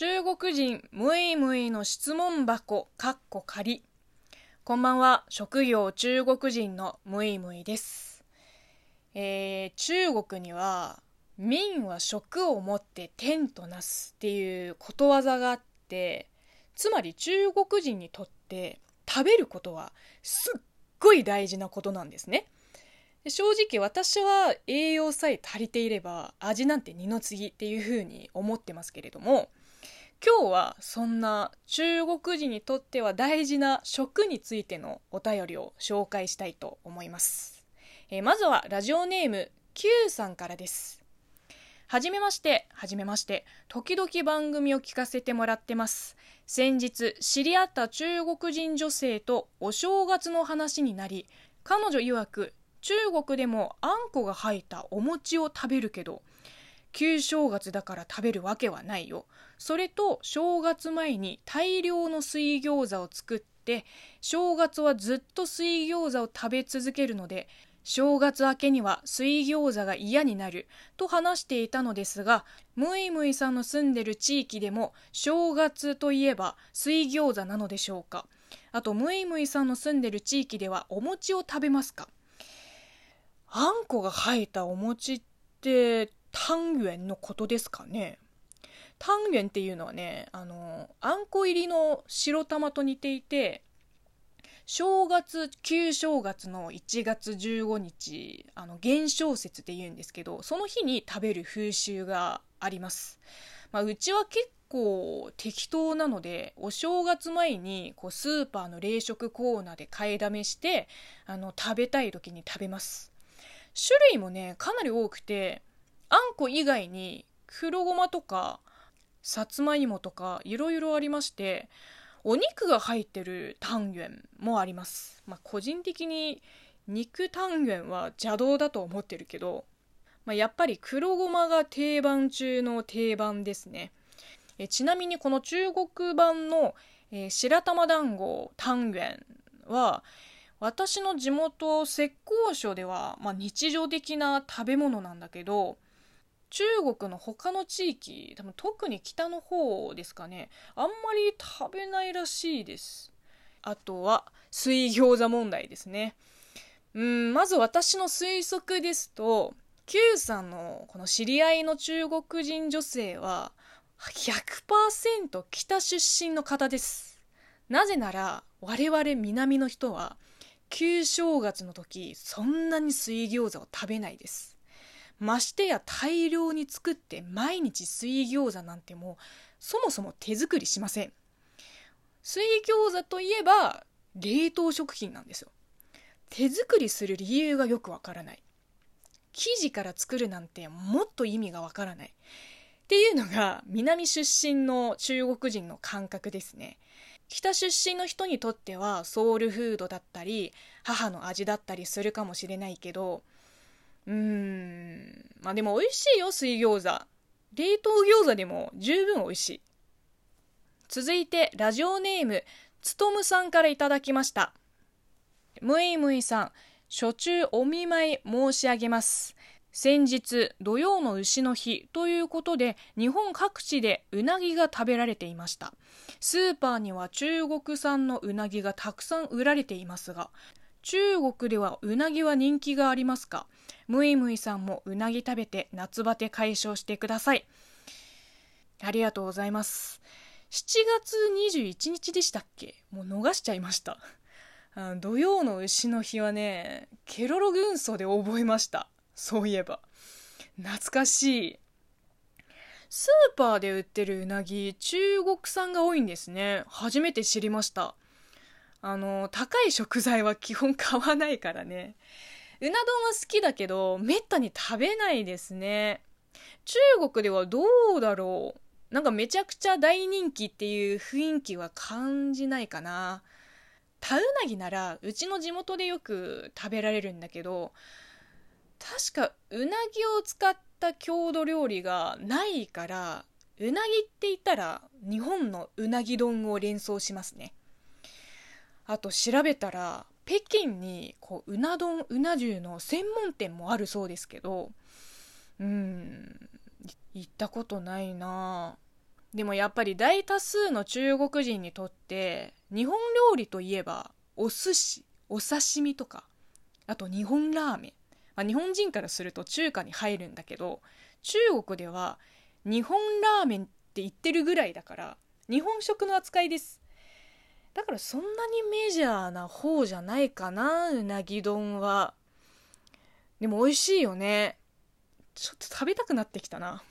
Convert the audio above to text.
中国人ムイムイの質問箱かっこ仮。こんばんは、職業中国人のムイムイです。中国には民は食をもって天となすっていうことわざがあって、つまり中国人にとって食べることはすっごい大事なことなんですね。正直私は栄養さえ足りていれば味なんて二の次っていうふうに思ってますけれども、今日はそんな中国人にとっては大事な食についてのお便りを紹介したいと思います。まずはラジオネーム Q さんからです。はじめまして、時々番組を聞かせてもらってます。先日知り合った中国人女性とお正月の話になり、彼女曰く中国でもあんこが入ったお餅を食べるけど、旧正月だから食べるわけはないよ。それと正月前に大量の水餃子を作って、正月はずっと水餃子を食べ続けるので、正月明けには水餃子が嫌になると話していたのですが、ムイムイさんの住んでる地域でも正月といえば水餃子なのでしょうか。あとムイムイさんの住んでる地域ではお餅を食べますか？あんこが入ったお餅って湯圓のことですかね。湯圓っていうのはね、あんこ入りの白玉と似ていて、旧正月の1月15日、元宵節って言うんですけど、その日に食べる風習があります。うちは結構適当なので、お正月前にこうスーパーの冷食コーナーで買いだめして、食べたい時に食べます。種類もね、かなり多くて、あんこ以外に黒ごまとかさつまいもとかいろいろありまして、お肉が入ってる湯圓もあります。個人的に肉湯圓は邪道だと思ってるけど、やっぱり黒ごまが定番中の定番ですね。ちなみにこの中国版の、白玉団子湯圓は私の地元浙江省では、日常的な食べ物なんだけど、中国の他の地域、多分特に北の方ですかね、あんまり食べないらしいです。あとは水餃子問題ですね。まず私の推測ですと、Q さんのこの知り合いの中国人女性は 100% 北出身の方です。なぜなら我々南の人は旧正月の時そんなに水餃子を食べないです。ましてや大量に作って毎日水餃子なんてもうそもそも手作りしません。水餃子といえば冷凍食品なんですよ。手作りする理由がよくわからない。生地から作るなんてもっと意味がわからないっていうのが南出身の中国人の感覚ですね。北出身の人にとってはソウルフードだったり母の味だったりするかもしれないけど、でも美味しいよ水餃子。冷凍餃子でも十分美味しい。続いてラジオネームつとむさんからいただきました。むいむいさん、初中お見舞い申し上げます。先日土用の丑の日ということで日本各地でうなぎが食べられていました。スーパーには中国産のうなぎがたくさん売られていますが、中国ではうなぎは人気がありますか？ムイムイさんもうなぎ食べて夏バテ解消してください。ありがとうございます。7月21日でしたっけ？もう逃しちゃいました。土用の丑の日はね、ケロロ軍曹で覚えました。そういえば懐かしい。スーパーで売ってるうなぎ、中国産が多いんですね。初めて知りました。高い食材は基本買わないからね。うな丼は好きだけどめったに食べないですね。中国ではどうだろう、めちゃくちゃ大人気っていう雰囲気は感じないかな。田うなぎならうちの地元でよく食べられるんだけど、確かうなぎを使った郷土料理がないから、うなぎって言ったら日本のうなぎ丼を連想しますね。あと調べたら北京にうな丼うな重の専門店もあるそうですけど、行ったことないな。でもやっぱり大多数の中国人にとって日本料理といえばお寿司、お刺身とか、あと日本ラーメン、日本人からすると中華に入るんだけど、中国では日本ラーメンって言ってるぐらいだから日本食の扱いです。だからそんなにメジャーな方じゃないかな、うなぎ丼は。でも美味しいよね。ちょっと食べたくなってきたな。